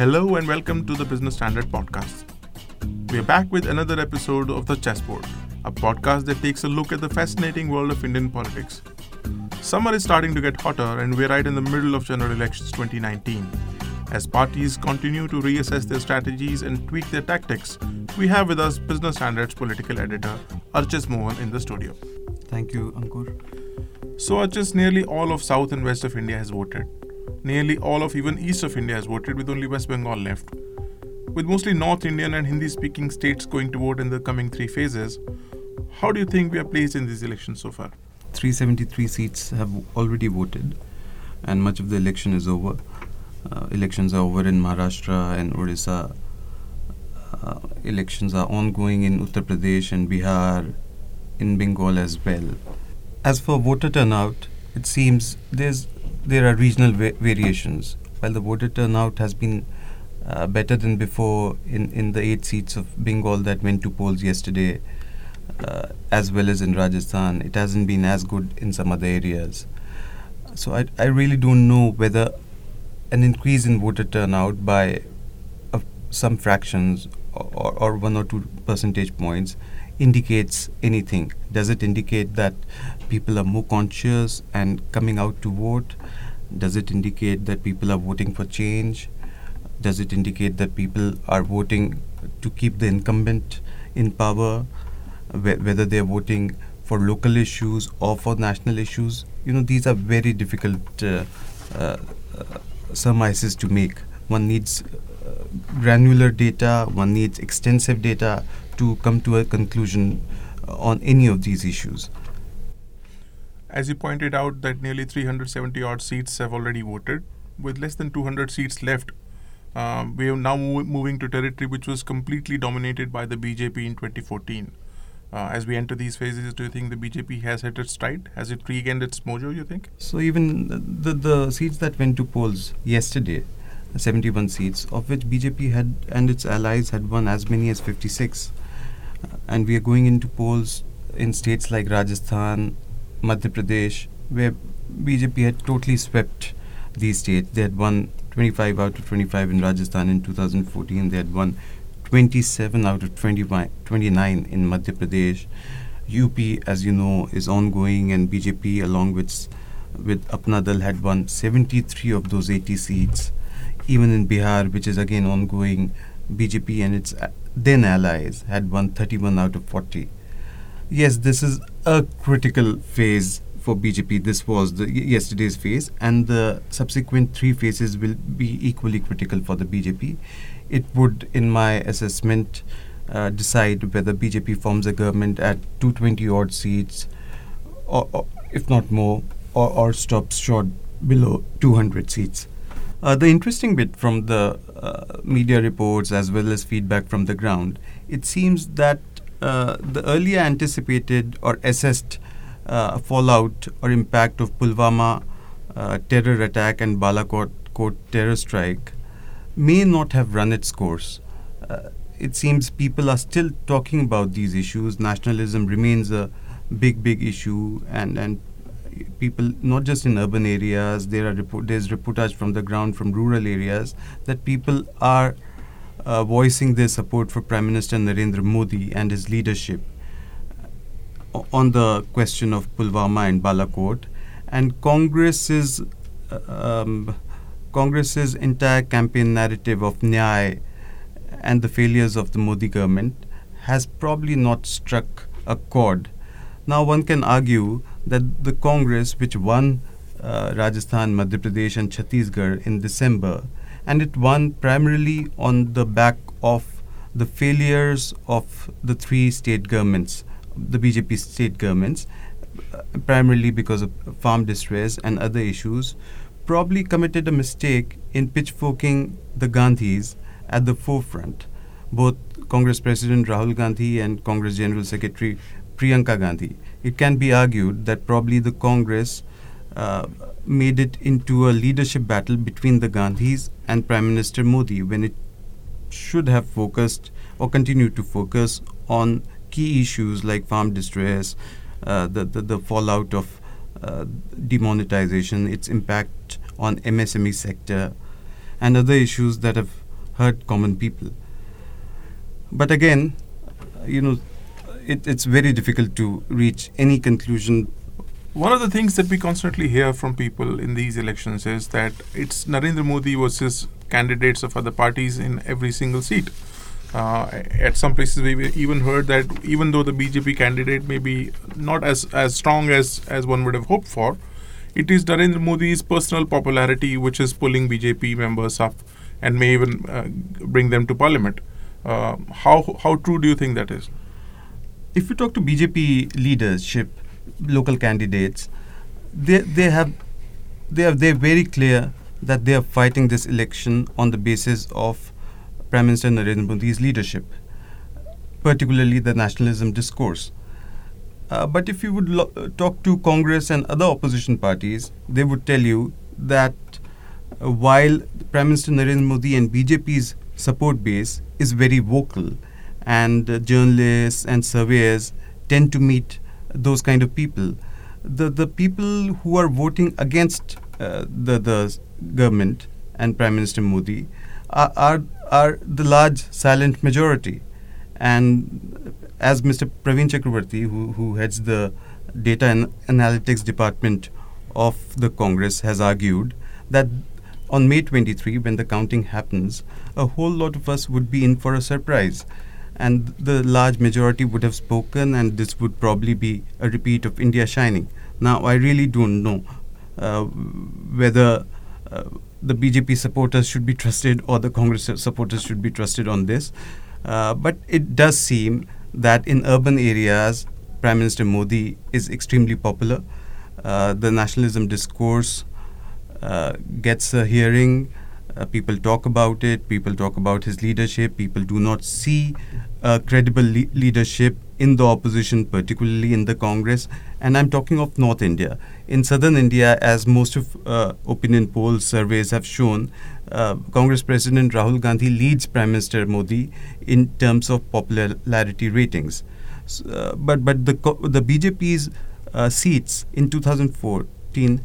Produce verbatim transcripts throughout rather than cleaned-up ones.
Hello and welcome to the Business Standard podcast. We are back with another episode of The Chessboard, a podcast that takes a look at the fascinating world of Indian politics. Summer is starting to get hotter and we're right in the middle of general elections twenty nineteen. As parties continue to reassess their strategies and tweak their tactics, we have with us Business Standard's political editor, Archis Mohan, in the studio. Thank you, Ankur. So, Archis, nearly all of South and West of India has voted. Nearly all of even East of India has voted, with only West Bengal left. With mostly North Indian and Hindi-speaking states going to vote in the coming three phases, how do you think we are placed in these elections so far? three hundred seventy-three seats have already voted, and much of the election is over. Uh, elections are over in Maharashtra and Odisha. Uh, elections are ongoing in Uttar Pradesh and Bihar, in Bengal as well. As for voter turnout, it seems there's there are regional va- variations. While the voter turnout has been uh, better than before in, in the eight seats of Bengal that went to polls yesterday, uh, as well as in Rajasthan, it hasn't been as good in some other areas. So I, I really don't know whether an increase in voter turnout by uh, some fractions or, or one or two percentage points indicates anything. Does it indicate that people are more conscious and coming out to vote? Does it indicate that people are voting for change? Does it indicate that people are voting to keep the incumbent in power, wh- whether they're voting for local issues or for national issues? You know, these are very difficult uh, uh, uh, surmises to make. One needs uh, granular data, one needs extensive data to come to a conclusion on any of these issues. As you pointed out, that nearly three hundred seventy odd seats have already voted. With less than two hundred seats left, um, we are now mo- moving to territory which was completely dominated by the B J P in twenty fourteen. Uh, as we enter these phases, do you think the B J P has hit its stride? Has it regained its mojo, you think? So even the, the, the seats that went to polls yesterday, seventy-one seats, of which B J P had and its allies had won as many as fifty-six. Uh, and we are going into polls in states like Rajasthan, Madhya Pradesh, where B J P had totally swept these states. They had won twenty-five out of twenty-five in Rajasthan in two thousand fourteen. They had won twenty-seven out of twenty-nine in Madhya Pradesh. U P, as you know, is ongoing, and B J P, along with with Apna Dal, had won seventy-three of those eighty seats. Even in Bihar, which is again ongoing, B J P and its a- then allies had won thirty-one out of forty. Yes, this is a critical phase for B J P. This was the y- yesterday's phase, and the subsequent three phases will be equally critical for the B J P. It would, in my assessment, uh, decide whether B J P forms a government at two hundred twenty odd seats, or, or if not more, or, or stops short below two hundred seats. Uh, the interesting bit from the uh, media reports as well as feedback from the ground, it seems that uh, the earlier anticipated or assessed uh, fallout or impact of Pulwama uh, terror attack and Balakot Court terror strike may not have run its course. Uh, it seems people are still talking about these issues. Nationalism remains a big, big issue, and, and people, not just in urban areas, there are report, there's reportage from the ground from rural areas that people are uh, voicing their support for Prime Minister Narendra Modi and his leadership uh, on the question of Pulwama and Balakot. And Congress's um, Congress's entire campaign narrative of Nyay and the failures of the Modi government has probably not struck a chord. Now one can argue that the Congress, which won uh, Rajasthan, Madhya Pradesh and Chhattisgarh in December, and it won primarily on the back of the failures of the three state governments, the B J P state governments, uh, primarily because of farm distress and other issues, probably committed a mistake in pitchforking the Gandhis at the forefront, both Congress President Rahul Gandhi and Congress General Secretary Priyanka Gandhi. It can be argued that probably the Congress uh, made it into a leadership battle between the Gandhis and Prime Minister Modi, when it should have focused or continued to focus on key issues like farm distress, uh, the, the, the fallout of uh, demonetization, its impact on M S M E sector, and other issues that have hurt common people. But again, you know, it, it's very difficult to reach any conclusion. One of the things that we constantly hear from people in these elections is that it's Narendra Modi versus candidates of other parties in every single seat. Uh, at some places, we even heard that even though the B J P candidate may be not as, as strong as, as one would have hoped for, it is Narendra Modi's personal popularity which is pulling B J P members up and may even uh, bring them to parliament. Uh, how how true do you think that is? If you talk to B J P leadership, local candidates, they they have they are they're very clear that they are fighting this election on the basis of Prime Minister Narendra Modi's leadership, particularly the nationalism discourse. Uh, but if you would lo- talk to Congress and other opposition parties, they would tell you that uh, while Prime Minister Narendra Modi and B J P's support base is very vocal, and uh, journalists and surveyors tend to meet those kind of people, the the people who are voting against uh, the the government and Prime Minister Modi are, are are the large silent majority. And as Mister Praveen Chakravarti, who who heads the data and analytics department of the Congress, has argued that on May twenty-third, when the counting happens, a whole lot of us would be in for a surprise. And the large majority would have spoken, and this would probably be a repeat of India Shining. Now, I really don't know uh, whether uh, the B J P supporters should be trusted or the Congress supporters should be trusted on this. Uh, but it does seem that in urban areas, Prime Minister Modi is extremely popular. Uh, the nationalism discourse uh, gets a hearing. Uh, people talk about it, people talk about his leadership, people do not see uh, credible le- leadership in the opposition, particularly in the Congress. And I'm talking of North India. In Southern India, as most of uh, opinion polls, surveys have shown, uh, Congress President Rahul Gandhi leads Prime Minister Modi in terms of popularity ratings. So, uh, but but the, co- the B J P's uh, seats in two thousand four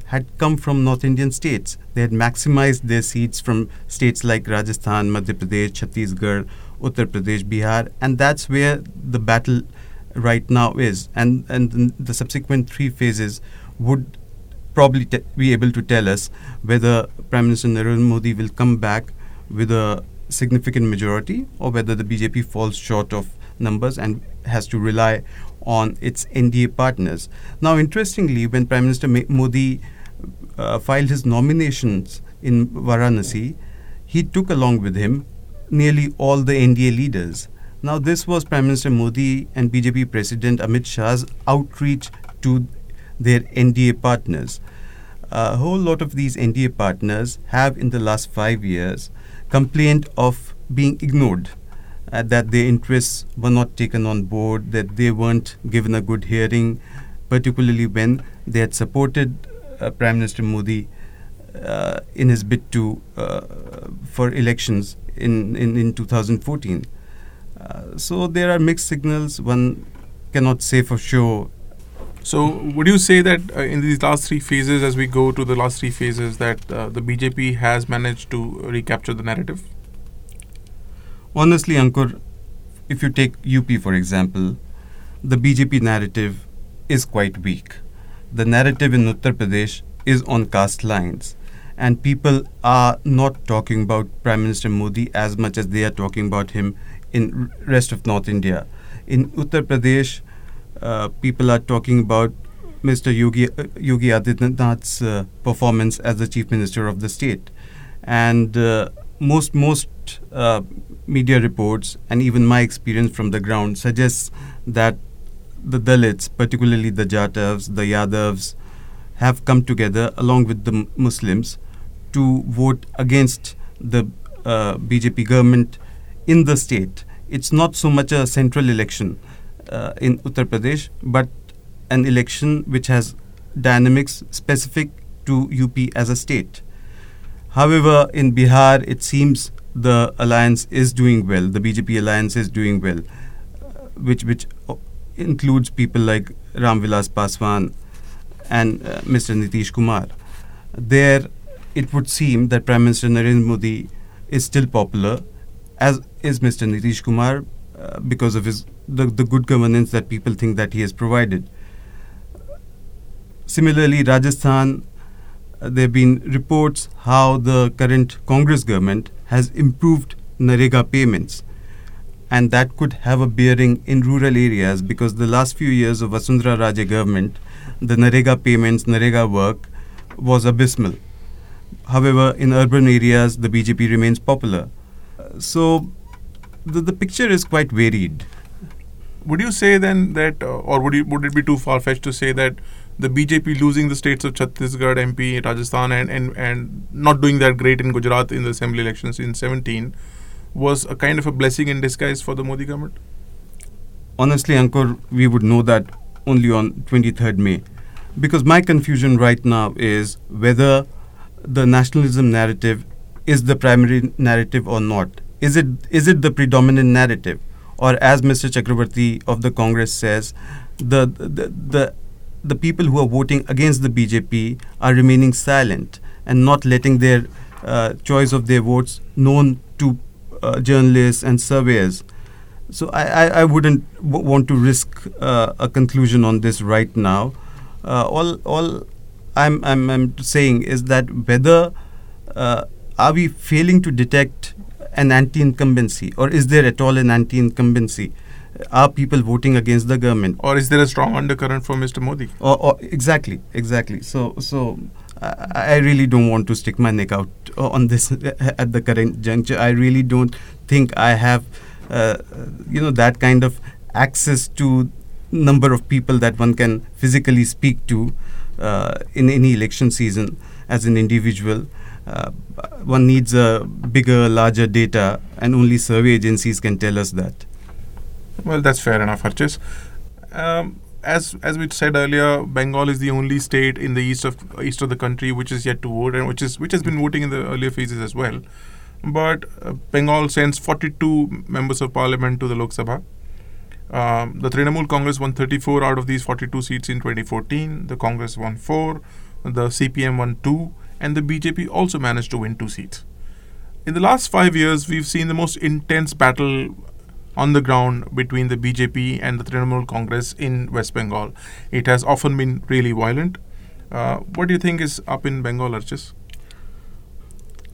had come from North Indian states. They had maximized their seats from states like Rajasthan, Madhya Pradesh, Chhattisgarh, Uttar Pradesh, Bihar, and that's where the battle right now is. And and the subsequent three phases would probably te- be able to tell us whether Prime Minister Narendra Modi will come back with a significant majority or whether the B J P falls short of numbers and has to rely on its N D A partners. Now, interestingly, when Prime Minister Ma- Modi uh, filed his nominations in Varanasi, he took along with him nearly all the N D A leaders. Now, this was Prime Minister Modi and B J P President Amit Shah's outreach to their N D A partners. A whole lot of these N D A partners have, in the last five years, complained of being ignored. Uh, that their interests were not taken on board, that they weren't given a good hearing, particularly when they had supported uh, Prime Minister Modi uh, in his bid to uh, for elections in, in, in twenty fourteen. Uh, so there are mixed signals. One cannot say for sure. So would you say that uh, in these last three phases, as we go to the last three phases, that uh, the B J P has managed to recapture the narrative? Honestly, Ankur, if you take U P, for example, the B J P narrative is quite weak. The narrative in Uttar Pradesh is on caste lines, and people are not talking about Prime Minister Modi as much as they are talking about him in r- rest of North India. In Uttar Pradesh, uh, people are talking about Mister Yogi, uh, Yogi Adityanath's uh, performance as the Chief Minister of the state. And uh, most, most uh, media reports and even my experience from the ground suggests that the Dalits, particularly the Jatavs, the Yadavs, have come together along with the m- Muslims to vote against the uh, B J P government in the state. It's not so much a central election uh, in Uttar Pradesh, but an election which has dynamics specific to U P as a state. However, in Bihar, it seems the alliance is doing well. The B J P alliance is doing well, uh, which which uh, includes people like Ram Vilas Paswan and uh, Mister Nitish Kumar. There, it would seem that Prime Minister Narendra Modi is still popular, as is Mister Nitish Kumar, uh, because of his the, the good governance that people think that he has provided. Similarly, Rajasthan, uh, there have been reports how the current Congress government has improved Narega payments, and that could have a bearing in rural areas, because the last few years of Vasundhara Raje government, the Narega payments, Narega work was abysmal. However, in urban areas, the B J P remains popular. Uh, so the, the picture is quite varied. Would you say then that, uh, or would, you, would it be too far-fetched to say that the B J P losing the states of Chhattisgarh, M P, Rajasthan, and, and, and not doing that great in Gujarat in the assembly elections in seventeen was a kind of a blessing in disguise for the Modi government? Honestly, Ankur, we would know that only on twenty-third May. Because my confusion right now is whether the nationalism narrative is the primary narrative or not. Is it is it the predominant narrative? Or as Mister Chakravarti of the Congress says, the the the, the people who are voting against the B J P are remaining silent and not letting their uh, choice of their votes known to Uh, journalists and surveyors. So I, I, I wouldn't w- want to risk uh, a conclusion on this right now. Uh, all all I'm, I'm I'm saying is that whether uh, are we failing to detect an anti-incumbency, or is there at all an anti-incumbency? Are people voting against the government? Or is there a strong undercurrent for Mister Modi? Or, or exactly, exactly. So so. I really don't want to stick my neck out on this at the current juncture. I really don't think I have, uh, you know, that kind of access to number of people that one can physically speak to uh, in any election season as an individual. Uh, one needs a bigger, larger data, and only survey agencies can tell us that. Well, that's fair enough, Archis. Um As as we said earlier, Bengal is the only state in the east of east of the country which is yet to vote, and which is which has been voting in the earlier phases as well. But uh, Bengal sends forty-two members of parliament to the Lok Sabha. Um, the Trinamool Congress won thirty-four out of these forty-two seats in twenty fourteen. The Congress won four, the C P M won two, and the B J P also managed to win two seats. In the last five years, we've seen the most intense battle on the ground between the B J P and the Trinamool Congress in West Bengal. It has often been really violent. Uh, what do you think is up in Bengal, Archis?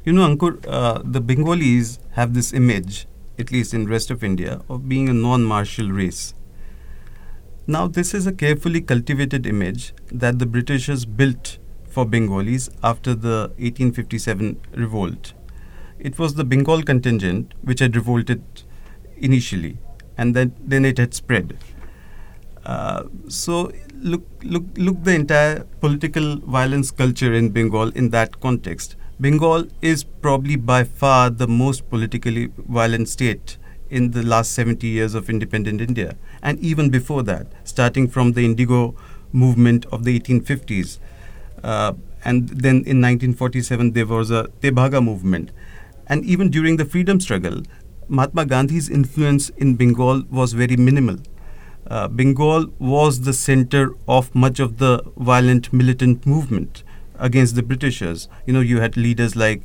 You know, Ankur, uh, the Bengalis have this image, at least in rest of India, of being a non-martial race. Now, this is a carefully cultivated image that the Britishers built for Bengalis after the eighteen fifty-seven revolt. It was the Bengal contingent which had revolted initially, and then, then it had spread. Uh, so look, look, look the entire political violence culture in Bengal in that context. Bengal is probably by far the most politically violent state in the last seventy years of independent India, and even before that, starting from the Indigo movement of the eighteen fifties. Uh, and then in nineteen forty-seven, there was a Tebhaga movement. And even during the freedom struggle, Mahatma Gandhi's influence in Bengal was very minimal. Uh, Bengal was the center of much of the violent militant movement against the Britishers. You know, you had leaders like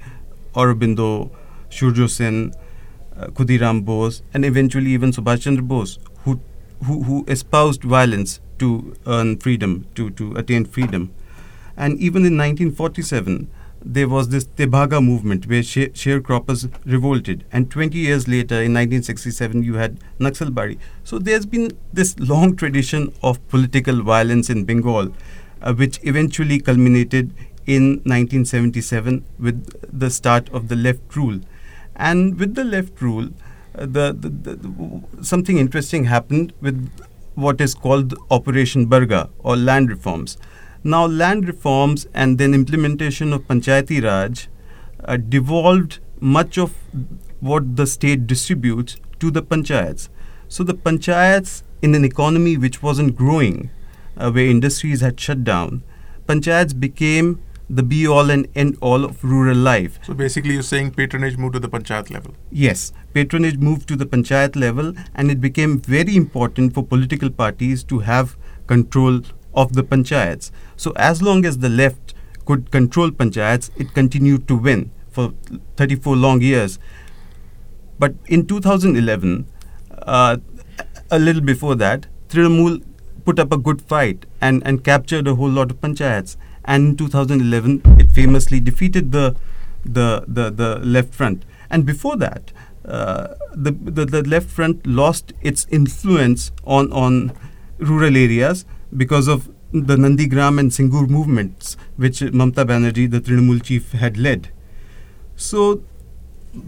Aurobindo, Shurjo Sen, uh, Khudiram Bose, and eventually even Subhash Chandra Bose, who, who who espoused violence to earn freedom, to, to attain freedom. And even in nineteen forty-seven, there was this Tebhaga movement where share- sharecroppers revolted. And twenty years later, in nineteen sixty-seven, you had Naxalbari. So there's been this long tradition of political violence in Bengal, uh, which eventually culminated in nineteen seventy-seven with the start of the left rule. And with the left rule, uh, the, the, the, the something interesting happened with what is called Operation Barga, or land reforms. Now, land reforms and then implementation of Panchayati Raj uh, devolved much of what the state distributes to the panchayats. So the panchayats, in an economy which wasn't growing, uh, where industries had shut down, panchayats became the be-all and end-all of rural life. So basically you're saying patronage moved to the panchayat level? Yes, patronage moved to the panchayat level, and it became very important for political parties to have control of the panchayats. So as long as the left could control panchayats, it continued to win for thirty-four long years. But in two thousand eleven, uh, a little before that, Trinamool put up a good fight and, and captured a whole lot of panchayats. And in two thousand eleven, it famously defeated the the the, the left front. And before that, uh, the, the the left front lost its influence on on rural areas because of the Nandigram and Singur movements, which Mamta Banerjee, the Trinamool chief, had led. So,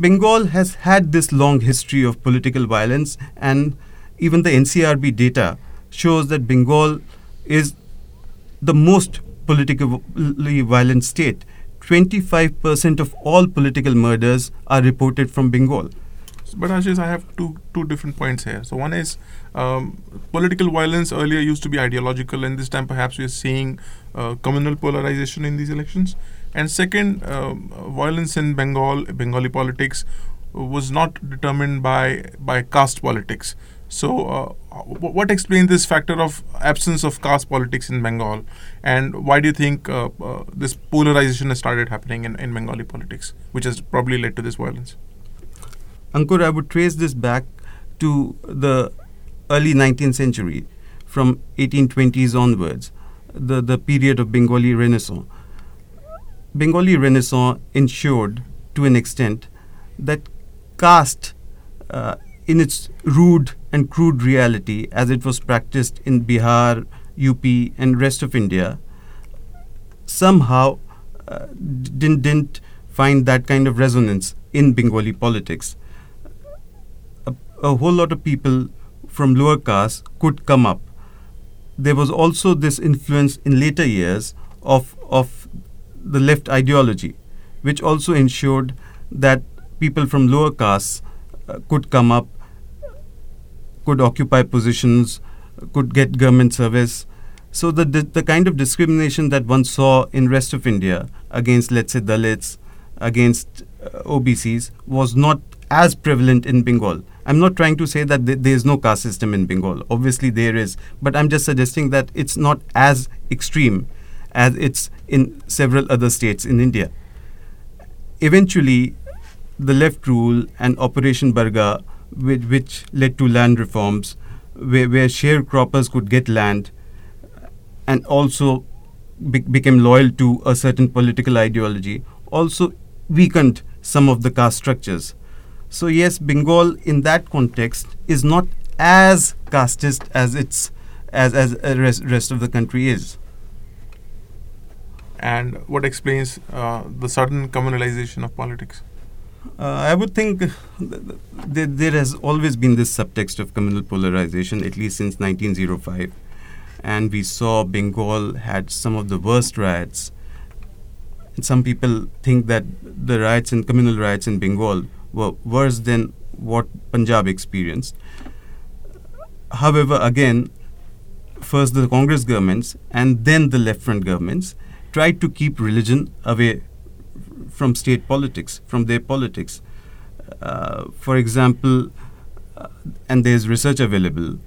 Bengal has had this long history of political violence, and even the N C R B data shows that Bengal is the most politically violent state. twenty-five percent of all political murders are reported from Bengal. But Ashish, I have two two different points here. So one is um, political violence earlier used to be ideological, and this time perhaps we are seeing uh, communal polarization in these elections. And second, um, violence in Bengal, Bengali politics, was not determined by by caste politics. So uh, w- what explains this factor of absence of caste politics in Bengal, and why do you think uh, uh, this polarization has started happening in, in Bengali politics, which has probably led to this violence? Ankur, I would trace this back to the early nineteenth century, from eighteen twenties onwards, the, the period of Bengali Renaissance. Bengali Renaissance ensured, to an extent, that caste, uh, in its rude and crude reality, as it was practiced in Bihar, U P and rest of India, somehow uh, didn't, didn't find that kind of resonance in Bengali politics. A, a whole lot of people from lower castes could come up. There was also this influence in later years of, of the left ideology, which also ensured that people from lower castes uh, could come up, could occupy positions, could get government service. So the, the the kind of discrimination that one saw in rest of India against, let's say, Dalits, against uh, O B Cs, was not as prevalent in Bengal. I'm not trying to say that th- there is no caste system in Bengal. Obviously there is, but I'm just suggesting that it's not as extreme as it's in several other states in India. Eventually, the left rule and Operation Barga, Which, which led to land reforms, where, where sharecroppers could get land and also be- became loyal to a certain political ideology, also weakened some of the caste structures. So yes, Bengal in that context is not as casteist as its as as uh, res- rest of the country is. And what explains uh, the sudden communalization of politics? Uh, I would think th- th- there has always been this subtext of communal polarization, at least since nineteen oh five. And we saw Bengal had some of the worst riots. And some people think that the riots and communal riots in Bengal were worse than what Punjab experienced. However, again, first the Congress governments and then the left front governments tried to keep religion away from state politics, from their politics. Uh, for example, uh, and there's research available,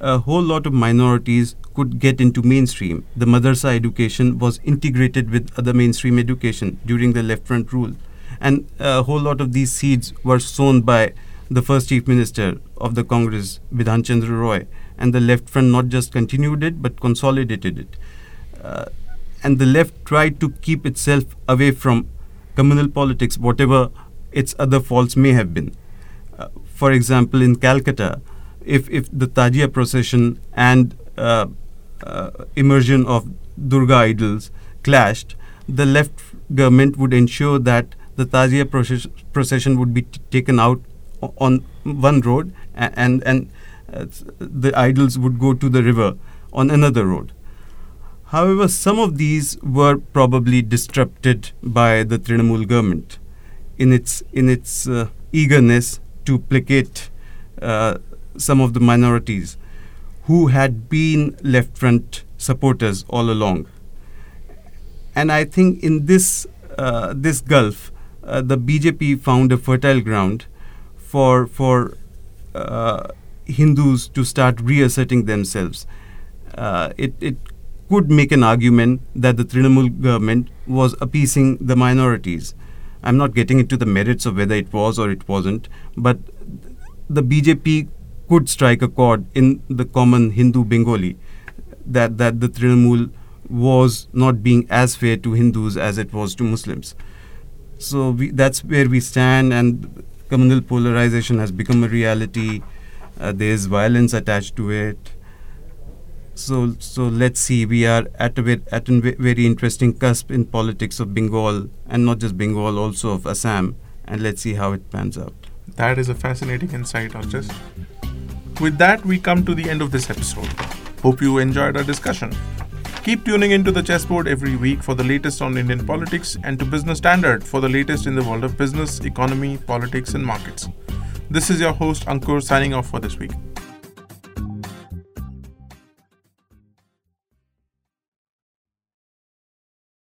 a whole lot of minorities could get into mainstream. The madrasa education was integrated with other mainstream education during the left front rule. And a whole lot of these seeds were sown by the first chief minister of the Congress, Bidhan Chandra Roy, and the left front not just continued it, but consolidated it. Uh, and the left tried to keep itself away from communal politics, whatever its other faults may have been. Uh, for example, in Calcutta, if, if the Tajia procession and uh, uh, immersion of Durga idols clashed, the left government would ensure that the Tajia process- procession would be t- taken out o- on one road and, and, and uh, the idols would go to the river on another road. However, some of these were probably disrupted by the Trinamool government in its in its uh, eagerness to placate uh, some of the minorities who had been left front supporters all along. And I think in this uh, this gulf, uh, the B J P found a fertile ground for for uh, Hindus to start reasserting themselves. Uh, it it. could make an argument that the Trinamool government was appeasing the minorities. I'm not getting into the merits of whether it was or it wasn't, but the B J P could strike a chord in the common Hindu Bengali that, that the Trinamool was not being as fair to Hindus as it was to Muslims. So we, that's where we stand, and communal polarization has become a reality. Uh, there's violence attached to it. So so let's see, we are at a very, at a very interesting cusp in politics of Bengal, and not just Bengal, also of Assam, and let's see how it pans out. That is a fascinating insight, Archis. With that, we come to the end of this episode. Hope you enjoyed our discussion. Keep tuning into The Chessboard every week for the latest on Indian politics, and to Business Standard for the latest in the world of business, economy, politics and markets. This is your host, Ankur, signing off for this week.